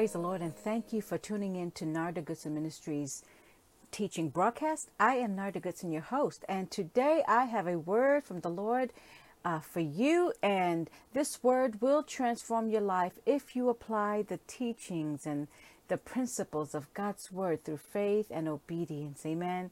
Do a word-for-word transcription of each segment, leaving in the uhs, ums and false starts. Praise the Lord, and thank you for tuning in to Narda Godson Ministries teaching broadcast. I am Narda Godson, your host, and today I have a word from the Lord uh, for you, and this word will transform your life if you apply the teachings and the principles of God's word through faith and obedience. Amen.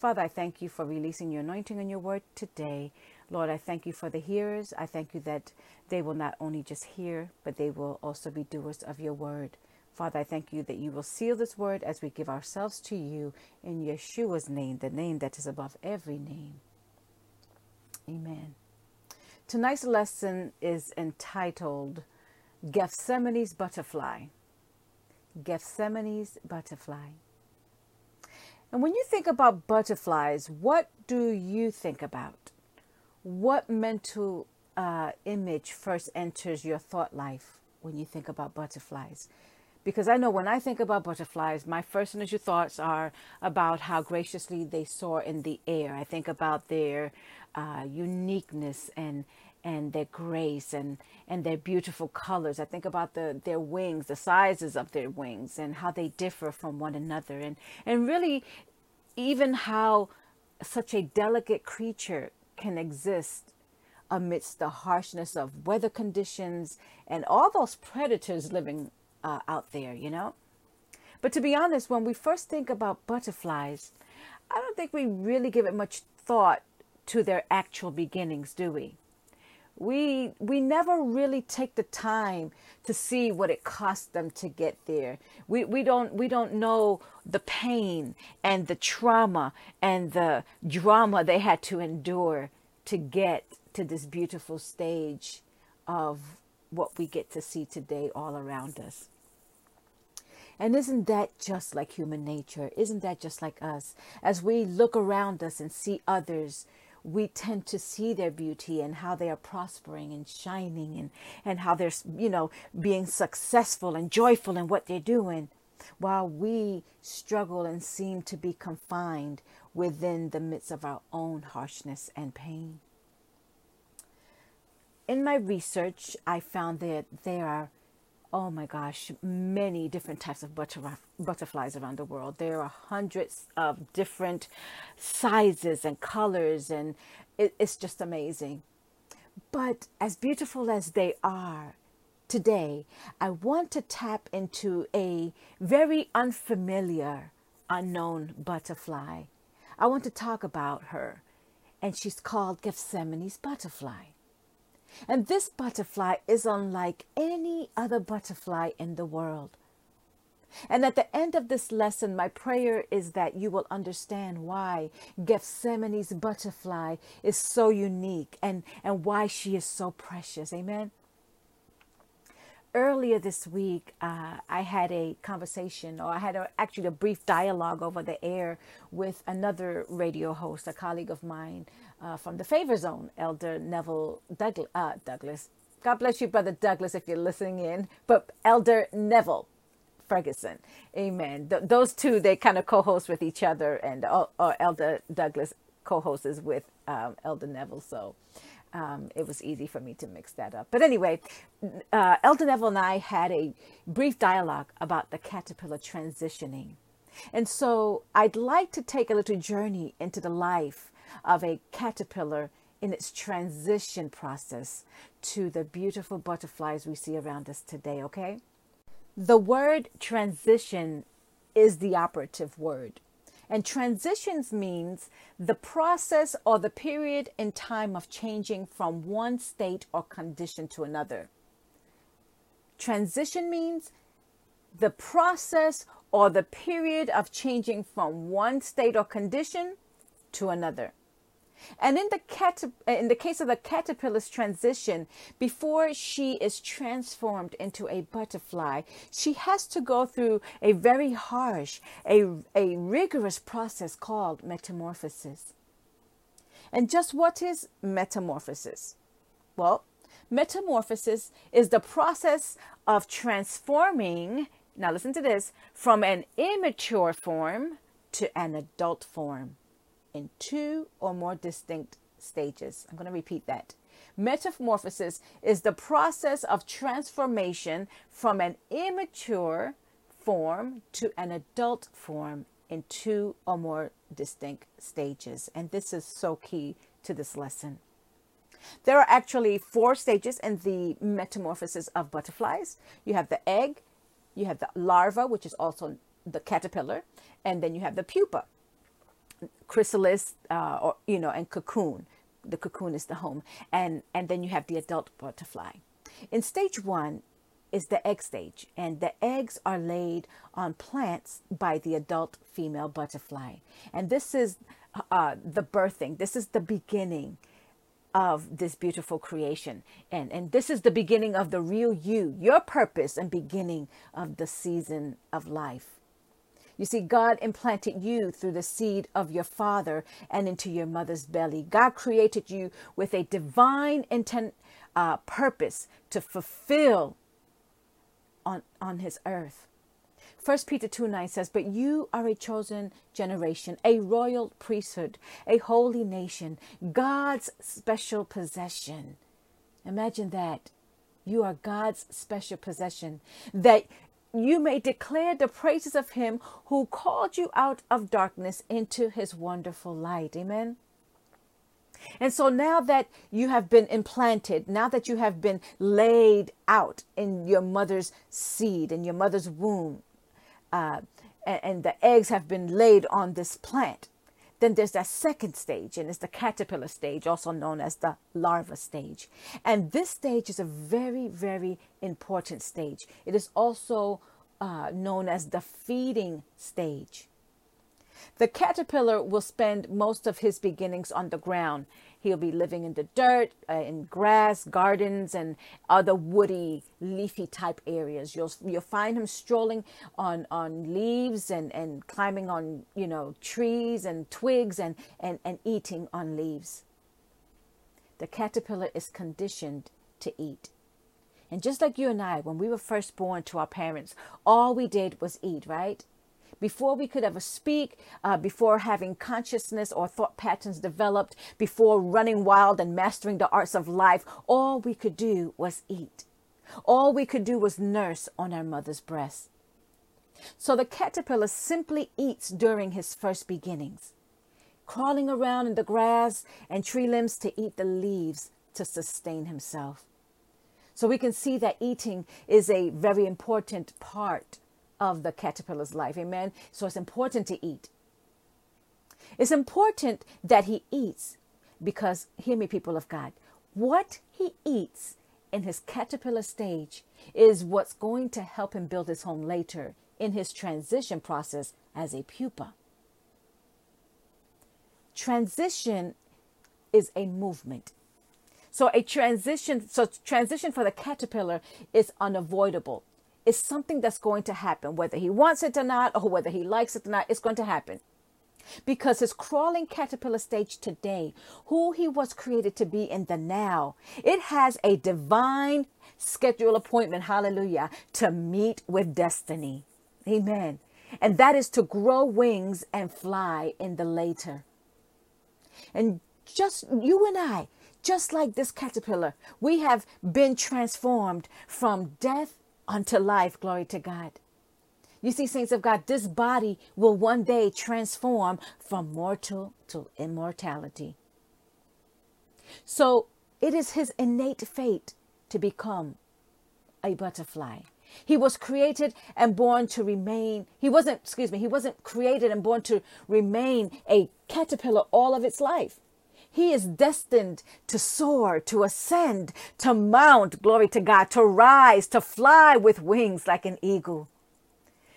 Father, I thank you for releasing your anointing and your word today. Lord, I thank you for the hearers. I thank you that they will not only just hear, but they will also be doers of your word. Father, I thank you that you will seal this word as we give ourselves to you in Yeshua's name, the name that is above every name. Amen. Tonight's lesson is entitled Gethsemane's Butterfly. Gethsemane's Butterfly. And when you think about butterflies, what do you think about? What mental uh, image first enters your thought life when you think about butterflies? Because I know when I think about butterflies, my first initial thoughts are about how graciously they soar in the air. I think about their uh, uniqueness and and their grace and, and their beautiful colors. I think about the, their wings, the sizes of their wings, and how they differ from one another. And, and really, even how such a delicate creature can exist amidst the harshness of weather conditions and all those predators living uh, out there, you know? But to be honest, when we first think about butterflies, I don't think we really give it much thought to their actual beginnings, do we? We we never really take the time to see what it cost them to get there. We we don't we don't know the pain and the trauma and the drama they had to endure to get to this beautiful stage of what we get to see today all around us. And isn't that just like human nature? Isn't that just like us? As we look around us and see others, we tend to see their beauty and how they are prospering and shining and, and how they're, you know, being successful and joyful in what they're doing, while we struggle and seem to be confined within the midst of our own harshness and pain. In my research, I found that there are, oh my gosh, many different types of butterf- butterflies around the world. There are hundreds of different sizes and colors, and it, it's just amazing. But as beautiful as they are today, I want to tap into a very unfamiliar, unknown butterfly. I want to talk about her, and she's called Gethsemane's Butterfly. And this butterfly is unlike any other butterfly in the world. And at the end of this lesson, my prayer is that you will understand why Gethsemane's butterfly is so unique and, and why she is so precious. Amen. Earlier this week, uh, I had a conversation, or I had a, actually a brief dialogue over the air with another radio host, a colleague of mine uh, from the Favor Zone, Elder Neville Douglas, uh, Douglas. God bless you, Brother Douglas, if you're listening in, but Elder Neville Ferguson. Amen. Th- those two, they kind of co-host with each other, and uh, uh, Elder Douglas co-hosts with um, Elder Neville, so... Um, it was easy for me to mix that up. But anyway, uh, Elder Neville and I had a brief dialogue about the caterpillar transitioning. And so I'd like to take a little journey into the life of a caterpillar in its transition process to the beautiful butterflies we see around us today, okay? The word transition is the operative word. And transitions means the process or the period in time of changing from one state or condition to another. Transition means the process or the period of changing from one state or condition to another. And in the cat, in the case of the caterpillar's transition, before she is transformed into a butterfly, she has to go through a very harsh, a, a rigorous process called metamorphosis. And just what is metamorphosis? Well, metamorphosis is the process of transforming, now listen to this, from an immature form to an adult form in two or more distinct stages. I'm going to repeat that. Metamorphosis is the process of transformation from an immature form to an adult form in two or more distinct stages. And this is so key to this lesson. There are actually four stages in the metamorphosis of butterflies. You have the egg, you have the larva, which is also the caterpillar, and then you have the pupa, chrysalis, uh, or, you know, and cocoon. The cocoon is the home. And, and then you have the adult butterfly. In stage one is the egg stage, and the eggs are laid on plants by the adult female butterfly. And this is uh, the birthing. This is the beginning of this beautiful creation. And, and this is the beginning of the real you, your purpose, and beginning of the season of life. You see, God implanted you through the seed of your father and into your mother's belly. God created you with a divine intent, uh, purpose to fulfill on, on his earth. First Peter two nine says, "But you are a chosen generation, a royal priesthood, a holy nation, God's special possession." Imagine that. You are God's special possession, that you may declare the praises of him who called you out of darkness into his wonderful light. Amen. And so now that you have been implanted, now that you have been laid out in your mother's seed, in your mother's womb, uh, and, and the eggs have been laid on this plant, then there's that second stage, and it's the caterpillar stage, also known as the larva stage. And this stage is a very, very important stage. It is also uh, known as the feeding stage. The caterpillar will spend most of his beginnings on the ground. He'll be living in the dirt, uh, in grass, gardens, and other woody, leafy type areas. You'll you'll find him strolling on, on leaves and, and climbing on, you know, trees and twigs and, and, and eating on leaves. The caterpillar is conditioned to eat. And just like you and I, when we were first born to our parents, all we did was eat, right? Before we could ever speak, uh, before having consciousness or thought patterns developed, before running wild and mastering the arts of life, all we could do was eat. All we could do was nurse on our mother's breast. So the caterpillar simply eats during his first beginnings, crawling around in the grass and tree limbs to eat the leaves to sustain himself. So we can see that eating is a very important part of the caterpillar's life. Amen. So it's important to eat. It's important that he eats because, hear me, people of God, what he eats in his caterpillar stage is what's going to help him build his home later in his transition process as a pupa. Transition is a movement. So a transition, so transition for the caterpillar is unavoidable. It's something that's going to happen, whether he wants it or not, or whether he likes it or not, it's going to happen. Because his crawling caterpillar stage today, who he was created to be in the now, it has a divine schedule appointment, hallelujah, to meet with destiny. Amen. And that is to grow wings and fly in the later. And just you and I, just like this caterpillar, we have been transformed from death unto life, glory to God. You see, saints of God, this body will one day transform from mortal to immortality. So it is his innate fate to become a butterfly. He was created and born to remain. He wasn't, excuse me, he wasn't created and born to remain a caterpillar all of its life. He is destined to soar, to ascend, to mount, glory to God, to rise, to fly with wings like an eagle.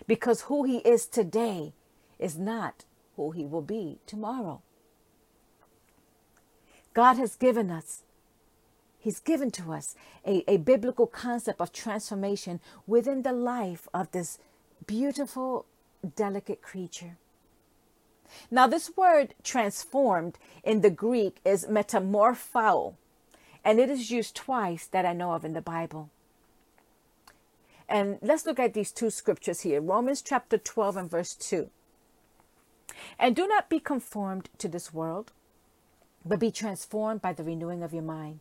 Because who he is today is not who he will be tomorrow. God has given us, he's given to us a, a biblical concept of transformation within the life of this beautiful, delicate creature. Now, this word transformed in the Greek is metamorphao, and it is used twice that I know of in the Bible. And let's look at these two scriptures here, Romans chapter twelve and verse two. "And do not be conformed to this world, but be transformed by the renewing of your mind,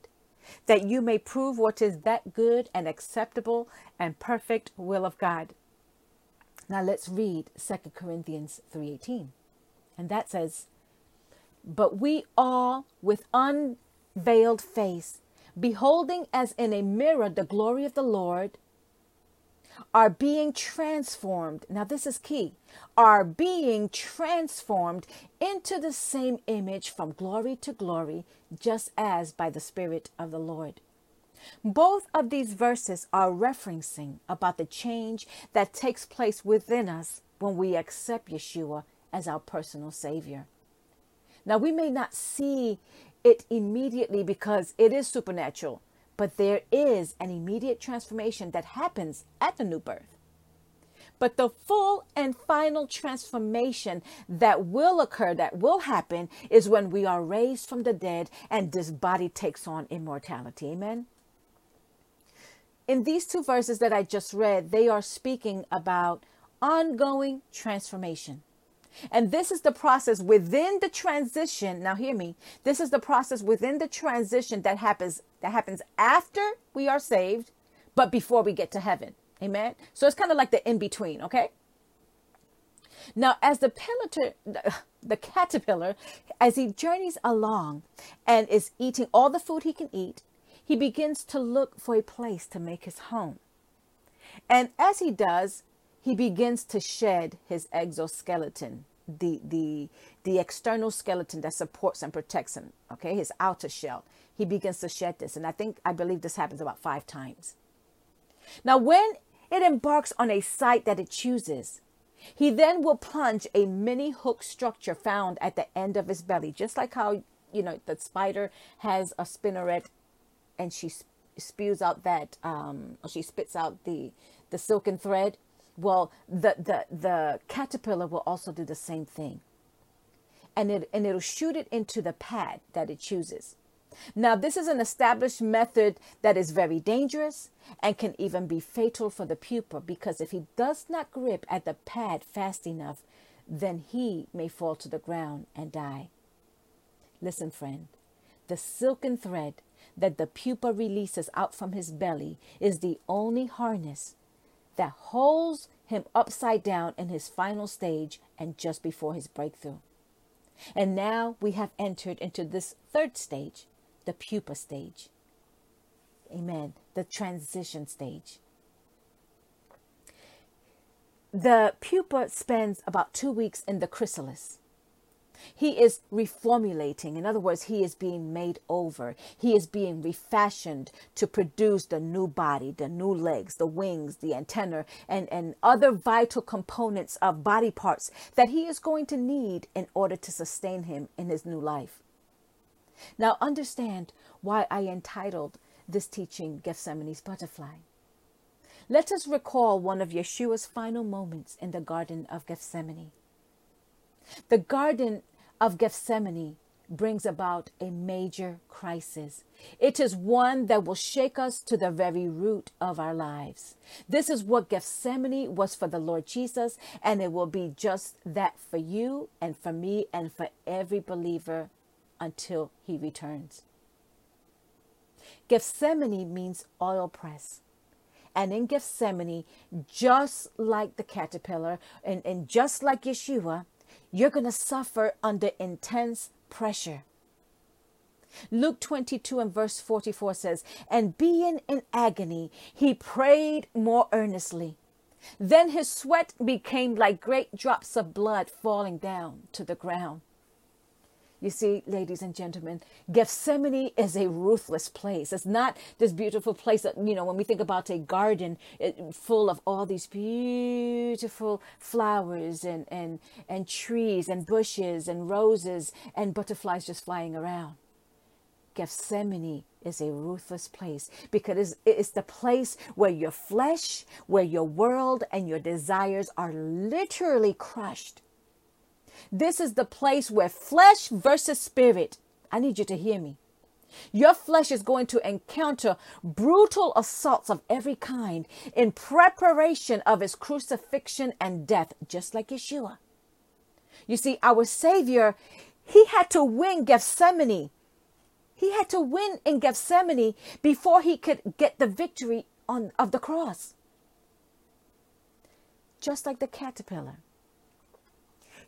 that you may prove what is that good and acceptable and perfect will of God. Now let's read Second Corinthians three eighteen. And that says, but we all with unveiled face, beholding as in a mirror the glory of the Lord, are being transformed. Now this is key. Are being transformed into the same image from glory to glory, just as by the Spirit of the Lord. Both of these verses are referencing about the change that takes place within us when we accept Yeshua as our personal Savior. Now we may not see it immediately because it is supernatural, but there is an immediate transformation that happens at the new birth. But the full and final transformation that will occur, that will happen, is when we are raised from the dead and this body takes on immortality. Amen. In these two verses that I just read, they are speaking about ongoing transformation. And this is the process within the transition. Now hear me. This is the process within the transition that happens that happens after we are saved, but before we get to heaven. Amen. So it's kind of like the in-between, okay? Now, as the pillar, the, the caterpillar, as he journeys along and is eating all the food he can eat, he begins to look for a place to make his home. And as he does, he begins to shed his exoskeleton, the, the, the external skeleton that supports and protects him, okay, his outer shell. He begins to shed this. And I think, I believe this happens about five times. Now, when it embarks on a site that it chooses, he then will plunge a mini hook structure found at the end of his belly, just like how, you know, the spider has a spinneret and she spews out that, um, or she spits out the, the silken thread. Well, the, the, the caterpillar will also do the same thing. And, it, and it'll shoot it into the pad that it chooses. Now, this is an established method that is very dangerous and can even be fatal for the pupa, because if he does not grip at the pad fast enough, then he may fall to the ground and die. Listen, friend, the silken thread that the pupa releases out from his belly is the only harness that holds him upside down in his final stage and just before his breakthrough. And now we have entered into this third stage, the pupa stage. Amen. The transition stage. The pupa spends about two weeks in the chrysalis. He is reformulating. In other words, he is being made over. He is being refashioned to produce the new body, the new legs, the wings, the antenna, and, and other vital components of body parts that he is going to need in order to sustain him in his new life. Now understand why I entitled this teaching Gethsemane's Butterfly. Let us recall one of Yeshua's final moments in the Garden of Gethsemane. The Garden of Gethsemane brings about a major crisis. It is one that will shake us to the very root of our lives. This is what Gethsemane was for the Lord Jesus, and it will be just that for you and for me and for every believer until he returns. Gethsemane means oil press. And in Gethsemane, just like the caterpillar and, and just like Yeshua, you're going to suffer under intense pressure. Luke twenty-two and verse forty-four says, and being in agony, he prayed more earnestly. Then his sweat became like great drops of blood falling down to the ground. You see, ladies and gentlemen, Gethsemane is a ruthless place. It's not this beautiful place that, you know, when we think about a garden it, full of all these beautiful flowers and, and, and trees and bushes and roses and butterflies just flying around. Gethsemane is a ruthless place because it is the place where your flesh, where your world and your desires are literally crushed. This is the place where flesh versus spirit. I need you to hear me. Your flesh is going to encounter brutal assaults of every kind in preparation of his crucifixion and death, just like Yeshua. You see, our Savior, he had to win Gethsemane. He had to win in Gethsemane before he could get the victory on, of the cross. Just like the caterpillar,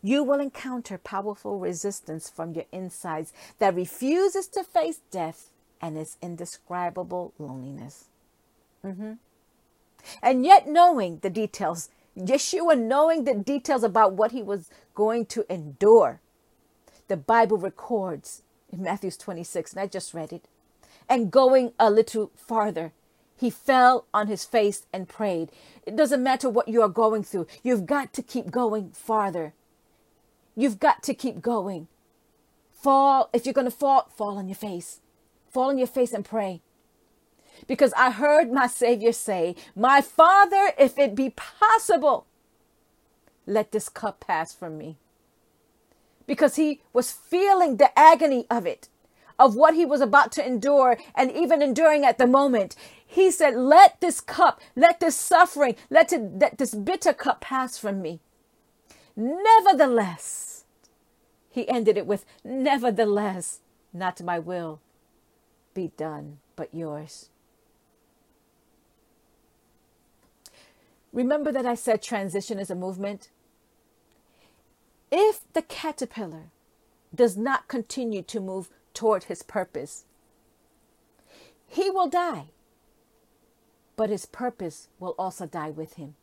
you will encounter powerful resistance from your insides that refuses to face death and its indescribable loneliness. Mm-hmm. And yet knowing the details, Yeshua knowing the details about what he was going to endure, the Bible records in Matthew twenty-six, and I just read it, and going a little farther, he fell on his face and prayed. It doesn't matter what you are going through. You've got to keep going farther. You've got to keep going. Fall. If you're going to fall, fall on your face. Fall on your face and pray. Because I heard my Savior say, "My Father, if it be possible, let this cup pass from me." Because he was feeling the agony of it, of what he was about to endure, and even enduring at the moment. He said, "Let this cup, let this suffering, let, it, let this bitter cup pass from me." Nevertheless, he ended it with, "Nevertheless, not my will be done, but yours." Remember that I said transition is a movement? If the caterpillar does not continue to move toward his purpose, he will die, but his purpose will also die with him.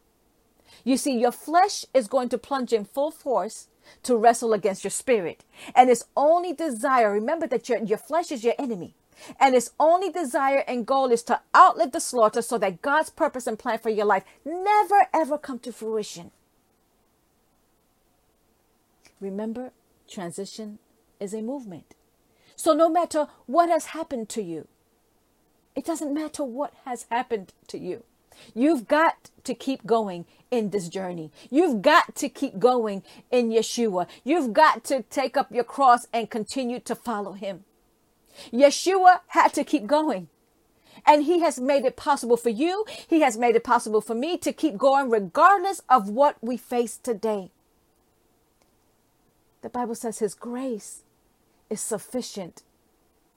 You see, your flesh is going to plunge in full force to wrestle against your spirit. And its only desire, remember that your, your flesh is your enemy. And its only desire and goal is to outlive the slaughter so that God's purpose and plan for your life never ever come to fruition. Remember, transition is a movement. So no matter what has happened to you, it doesn't matter what has happened to you. You've got to keep going in this journey. You've got to keep going in Yeshua. You've got to take up your cross and continue to follow him. Yeshua had to keep going. And he has made it possible for you. He has made it possible for me to keep going regardless of what we face today. The Bible says his grace is sufficient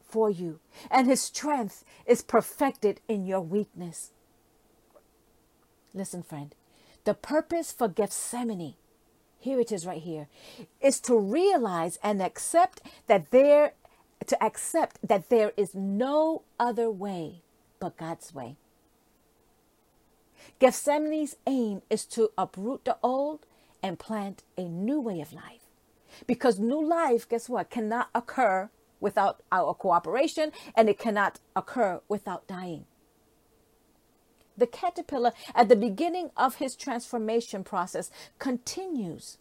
for you, and his strength is perfected in your weakness. Listen, friend, the purpose for Gethsemane, here it is right here, is to realize and accept that there, to accept that there is no other way but God's way. Gethsemane's aim is to uproot the old and plant a new way of life. Because new life, guess what, cannot occur without our cooperation, and it cannot occur without dying. The caterpillar at the beginning of his transformation process continues.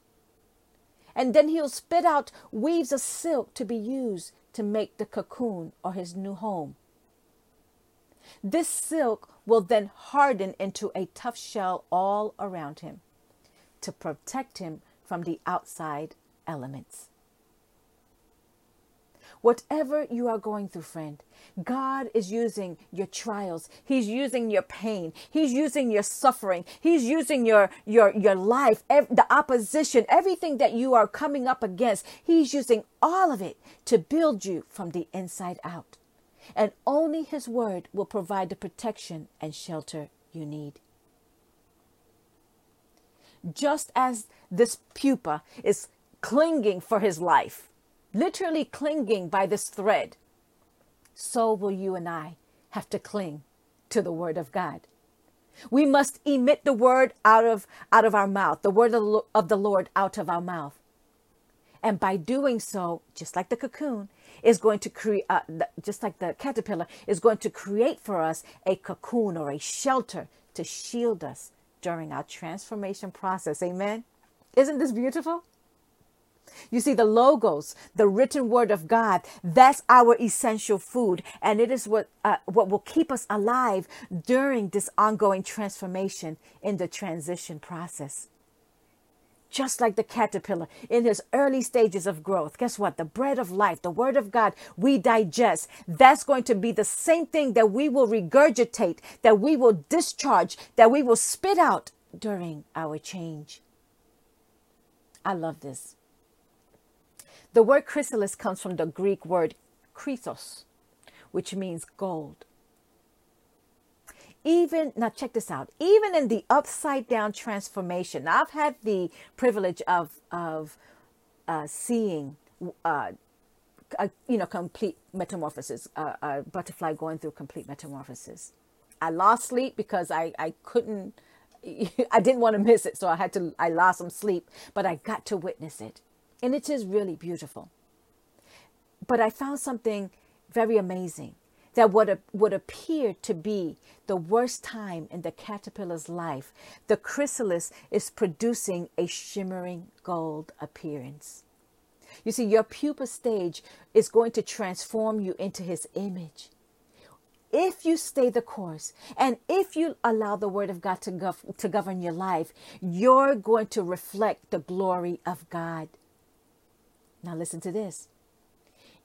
And then he'll spit out weaves of silk to be used to make the cocoon or his new home. This silk will then harden into a tough shell all around him to protect him from the outside elements. Whatever you are going through, friend, God is using your trials. He's using your pain. He's using your suffering. He's using your, your, your life, ev- the opposition, everything that you are coming up against. He's using all of it to build you from the inside out. And only his word will provide the protection and shelter you need. Just as this pupa is clinging for his life, literally clinging by this thread, so will you and I have to cling to the word of God. We must emit the word out of, out of our mouth, the word of the Lord out of our mouth. And by doing so, just like the cocoon is going to create, uh, just like the caterpillar is going to create for us a cocoon or a shelter to shield us during our transformation process. Amen. Isn't this beautiful? You see, the logos, the written word of God, that's our essential food. And it is what uh, what will keep us alive during this ongoing transformation in the transition process. Just like the caterpillar in his early stages of growth, guess what? The bread of life, the word of God, we digest. That's going to be the same thing that we will regurgitate, that we will discharge, that we will spit out during our change. I love this. The word chrysalis comes from the Greek word chrysos, which means gold. Even, now check this out, even in the upside down transformation, I've had the privilege of, of uh, seeing, uh, uh, you know, complete metamorphosis, uh, a butterfly going through complete metamorphosis. I lost sleep because I, I couldn't, I didn't want to miss it. So I had to, I lost some sleep, but I got to witness it. And it is really beautiful. But I found something very amazing. That what would appear to be the worst time in the caterpillar's life, the chrysalis is producing a shimmering gold appearance. You see, your pupa stage is going to transform you into his image. If you stay the course, and if you allow the word of God to, gov- to govern your life, you're going to reflect the glory of God. Now listen to this.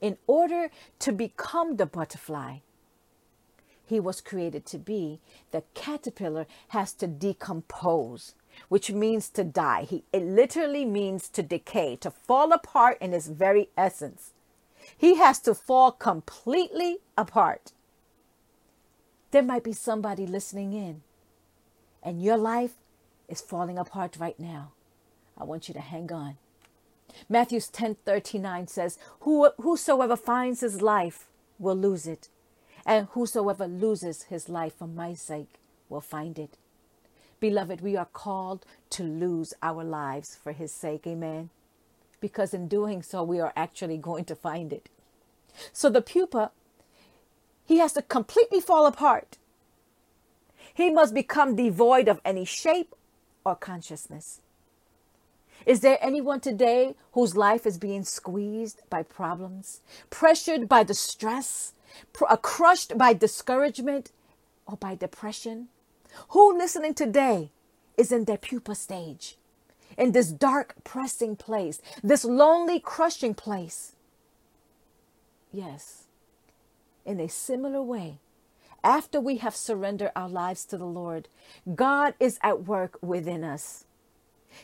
In order to become the butterfly he was created to be, the caterpillar has to decompose, which means to die. He, it literally means to decay, to fall apart in its very essence. He has to fall completely apart. There might be somebody listening in, and your life is falling apart right now. I want you to hang on. Matthew ten thirty-nine says, Who, whosoever finds his life will lose it, and whosoever loses his life for my sake will find it. Beloved, we are called to lose our lives for his sake, amen? Because in doing so, we are actually going to find it. So the pupa, he has to completely fall apart. He must become devoid of any shape or consciousness. Is there anyone today whose life is being squeezed by problems, pressured by the stress, pr- crushed by discouragement or by depression? Who listening today is in their pupa stage, in this dark, pressing place, this lonely, crushing place? Yes, in a similar way, after we have surrendered our lives to the Lord, God is at work within us.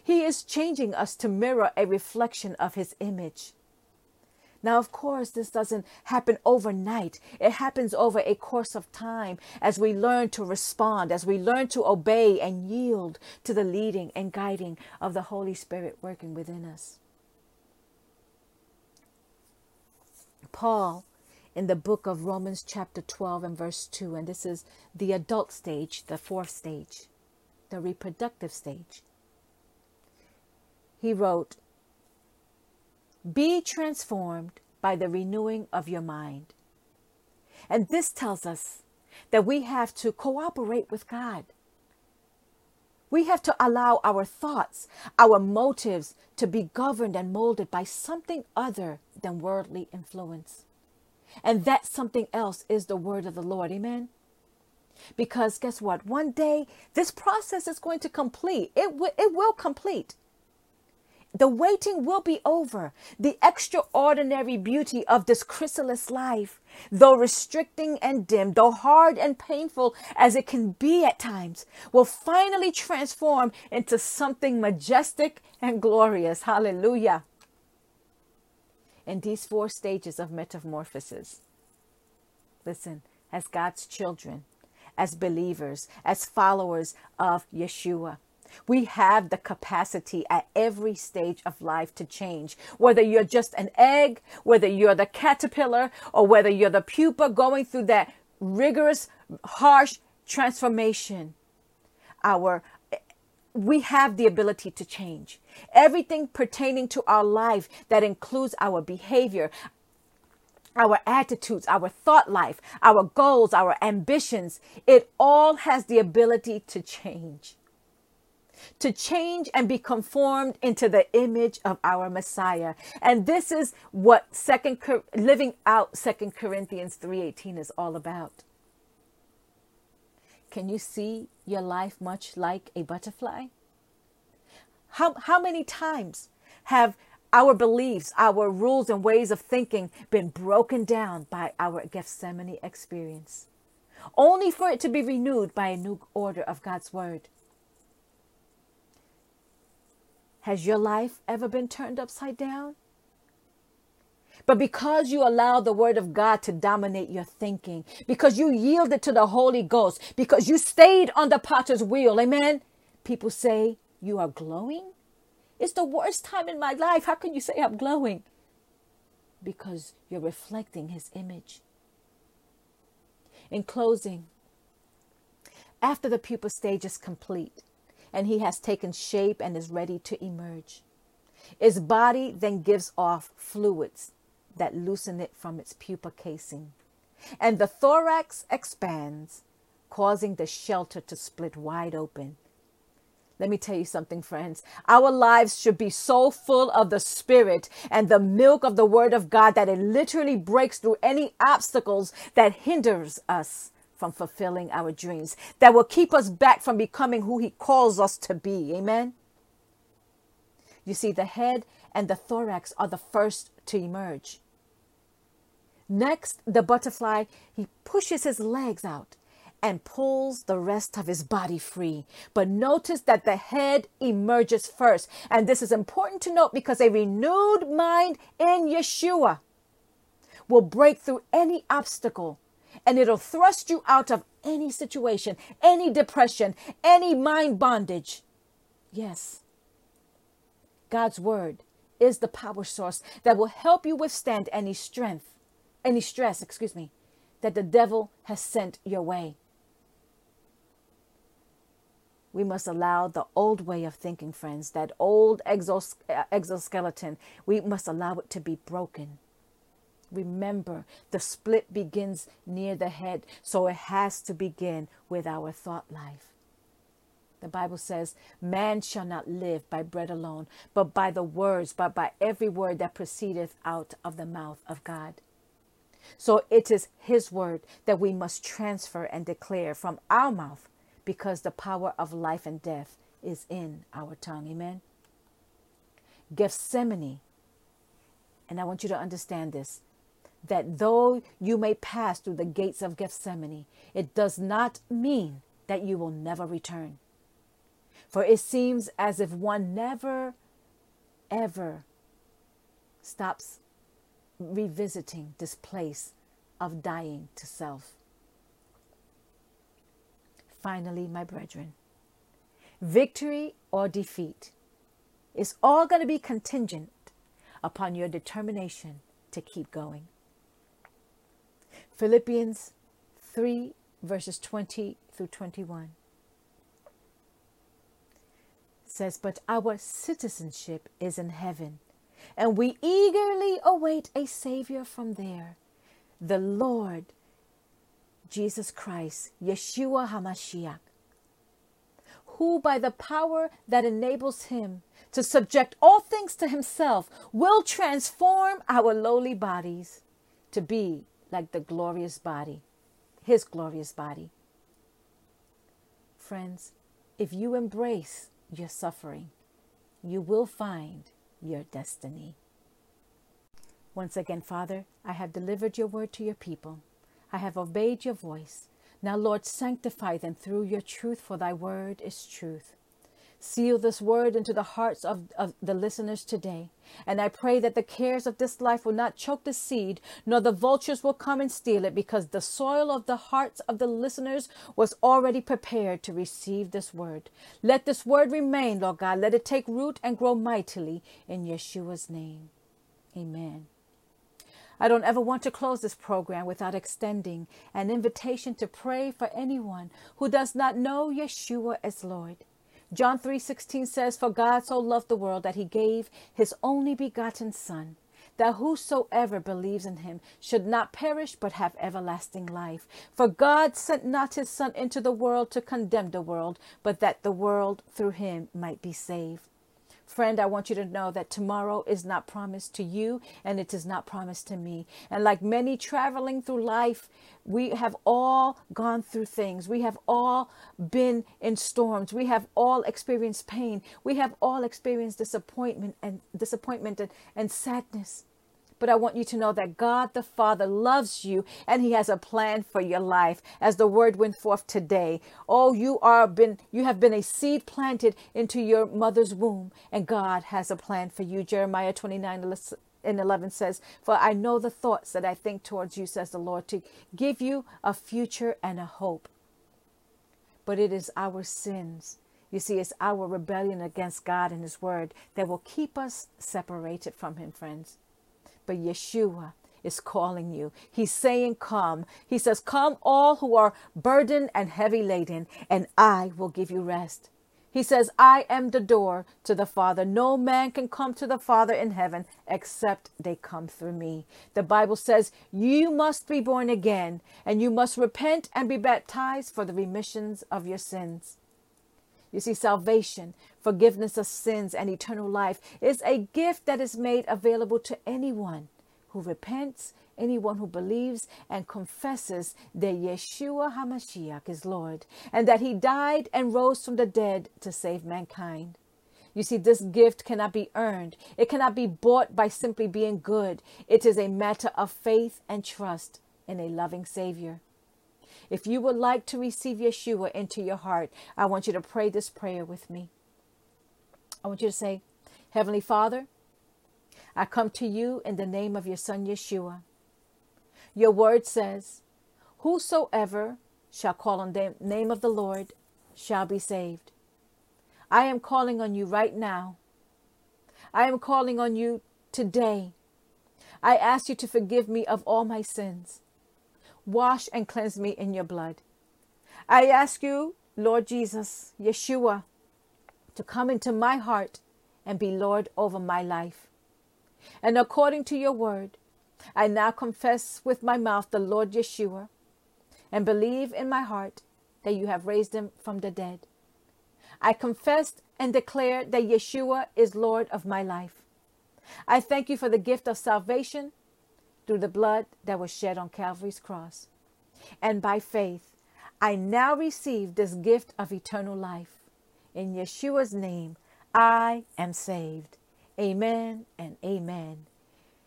He is changing us to mirror a reflection of his image. Now, of course, this doesn't happen overnight. It happens over a course of time as we learn to respond, as we learn to obey and yield to the leading and guiding of the Holy Spirit working within us. Paul, in the book of Romans chapter twelve and verse two, and this is the adult stage, the fourth stage, the reproductive stage. He wrote, be transformed by the renewing of your mind. And this tells us that we have to cooperate with God. We have to allow our thoughts, our motives to be governed and molded by something other than worldly influence. And that something else is the word of the Lord. Amen. Because guess what? One day this process is going to complete. It, w- it will complete. The waiting will be over. The extraordinary beauty of this chrysalis life, though restricting and dim, though hard and painful as it can be at times, will finally transform into something majestic and glorious. Hallelujah. In these four stages of metamorphosis, listen, as God's children, as believers, as followers of Yeshua, we have the capacity at every stage of life to change. Whether you're just an egg, whether you're the caterpillar, or whether you're the pupa going through that rigorous, harsh transformation, our we have the ability to change. Everything pertaining to our life that includes our behavior, our attitudes, our thought life, our goals, our ambitions, it all has the ability to change. To change and be conformed into the image of our Messiah. And this is what second living out Second Corinthians three eighteen is all about. Can you see your life much like a butterfly? How, how many times have our beliefs, our rules and ways of thinking been broken down by our Gethsemane experience? Only for it to be renewed by a new order of God's word. Has your life ever been turned upside down? But because you allow the word of God to dominate your thinking, because you yielded to the Holy Ghost, because you stayed on the potter's wheel, amen, people say you are glowing. It's the worst time in my life. How can you say I'm glowing? Because you're reflecting his image. In closing, after the pupil stage is complete and he has taken shape and is ready to emerge, its body then gives off fluids that loosen it from its pupa casing, and the thorax expands, causing the shelter to split wide open. Let me tell you something, friends. Our lives should be so full of the Spirit and the milk of the Word of God that it literally breaks through any obstacles that hinders us from fulfilling our dreams, that will keep us back from becoming who He calls us to be. Amen? You see, the head and the thorax are the first to emerge. Next, the butterfly, he pushes his legs out and pulls the rest of his body free. But notice that the head emerges first. And this is important to note because a renewed mind in Yeshua will break through any obstacle, and it'll thrust you out of any situation, any depression, any mind bondage. Yes, God's word is the power source that will help you withstand any strength, any stress, excuse me, that the devil has sent your way. We must allow the old way of thinking, friends, that old exos- exoskeleton, we must allow it to be broken. Remember, the split begins near the head, so it has to begin with our thought life. The Bible says, man shall not live by bread alone, but by the words, but by every word that proceedeth out of the mouth of God. So it is his word that we must transfer and declare from our mouth, because the power of life and death is in our tongue. Amen. Gethsemane, and I want you to understand this, that though you may pass through the gates of Gethsemane, it does not mean that you will never return. For it seems as if one never, ever stops revisiting this place of dying to self. Finally, my brethren, victory or defeat is all going to be contingent upon your determination to keep going. Philippians three, verses twenty through twenty-one says, "But our citizenship is in heaven, and we eagerly await a Savior from there, the Lord Jesus Christ, Yeshua HaMashiach, who by the power that enables him to subject all things to himself will transform our lowly bodies to be like the glorious body, his glorious body." Friends, if you embrace your suffering, you will find your destiny. Once again, Father, I have delivered your word to your people. I have obeyed your voice. Now, Lord, sanctify them through your truth, for thy word is truth. Seal this word into the hearts of, of the listeners today. And I pray that the cares of this life will not choke the seed, nor the vultures will come and steal it, because the soil of the hearts of the listeners was already prepared to receive this word. Let this word remain, Lord God. Let it take root and grow mightily in Yeshua's name. Amen. I don't ever want to close this program without extending an invitation to pray for anyone who does not know Yeshua as Lord. John three sixteen says, "For God so loved the world that he gave his only begotten Son, that whosoever believes in him should not perish but have everlasting life. For God sent not his Son into the world to condemn the world, but that the world through him might be saved." Friend, I want you to know that tomorrow is not promised to you, and it is not promised to me. And like many traveling through life, we have all gone through things. We have all been in storms. We have all experienced pain. We have all experienced disappointment and disappointment and, and sadness. But I want you to know that God the Father loves you, and he has a plan for your life. As the word went forth today, oh, you are been, you have been a seed planted into your mother's womb, and God has a plan for you. Jeremiah twenty-nine and eleven says, "For I know the thoughts that I think towards you," says the Lord, "to give you a future and a hope." But it is our sins. You see, it's our rebellion against God and his word that will keep us separated from him, friends. But Yeshua is calling you. He's saying, come. He says, come all who are burdened and heavy laden, and I will give you rest. He says, I am the door to the Father. No man can come to the Father in heaven except they come through me. The Bible says you must be born again, and you must repent and be baptized for the remissions of your sins. You see, salvation, forgiveness of sins, and eternal life is a gift that is made available to anyone who repents, anyone who believes and confesses that Yeshua HaMashiach is Lord, and that he died and rose from the dead to save mankind. You see, this gift cannot be earned. It cannot be bought by simply being good. It is a matter of faith and trust in a loving Savior. If you would like to receive Yeshua into your heart, I want you to pray this prayer with me. I want you to say, Heavenly Father, I come to you in the name of your Son, Yeshua. Your word says, whosoever shall call on the name of the Lord shall be saved. I am calling on you right now. I am calling on you today. I ask you to forgive me of all my sins. Wash and cleanse me in your blood. I ask you, Lord Jesus, Yeshua, to come into my heart and be Lord over my life. And according to your word, I now confess with my mouth the Lord Yeshua and believe in my heart that you have raised him from the dead. I confessed and declared that Yeshua is Lord of my life. I thank you for the gift of salvation through the blood that was shed on Calvary's cross. And by faith, I now receive this gift of eternal life. In Yeshua's name, I am saved. Amen and amen.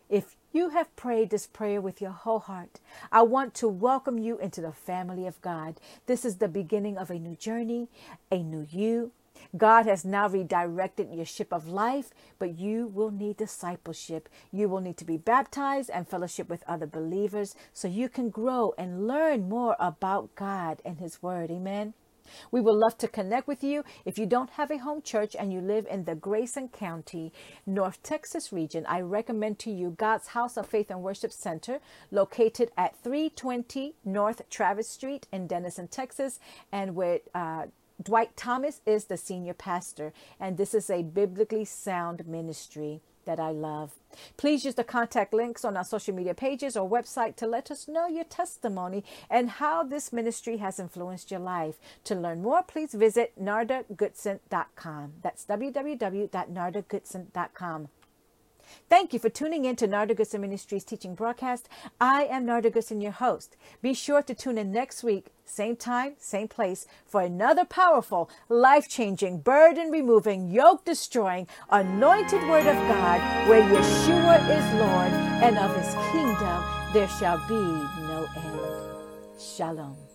If you have prayed this prayer with your whole heart, I want to welcome you into the family of God. This is the beginning of a new journey, a new you. God has now redirected your ship of life, but you will need discipleship. You will need to be baptized and fellowship with other believers so you can grow and learn more about God and his word. Amen. We would love to connect with you. If you don't have a home church and you live in the Grayson County, North Texas region, I recommend to you God's House of Faith and Worship Center, located at three twenty North Travis Street in Denison, Texas, and with uh, Dwight Thomas is the senior pastor, and this is a biblically sound ministry that I love. Please use the contact links on our social media pages or website to let us know your testimony and how this ministry has influenced your life. To learn more, please visit narda godson dot com. That's w w w dot narda godson dot com. Thank you for tuning in to Narda Goodson Ministries Teaching Broadcast. I am Narda Goodson, your host. Be sure to tune in next week, same time, same place, for another powerful, life-changing, burden-removing, yoke-destroying, anointed word of God, where Yeshua is Lord, and of his kingdom there shall be no end. Shalom.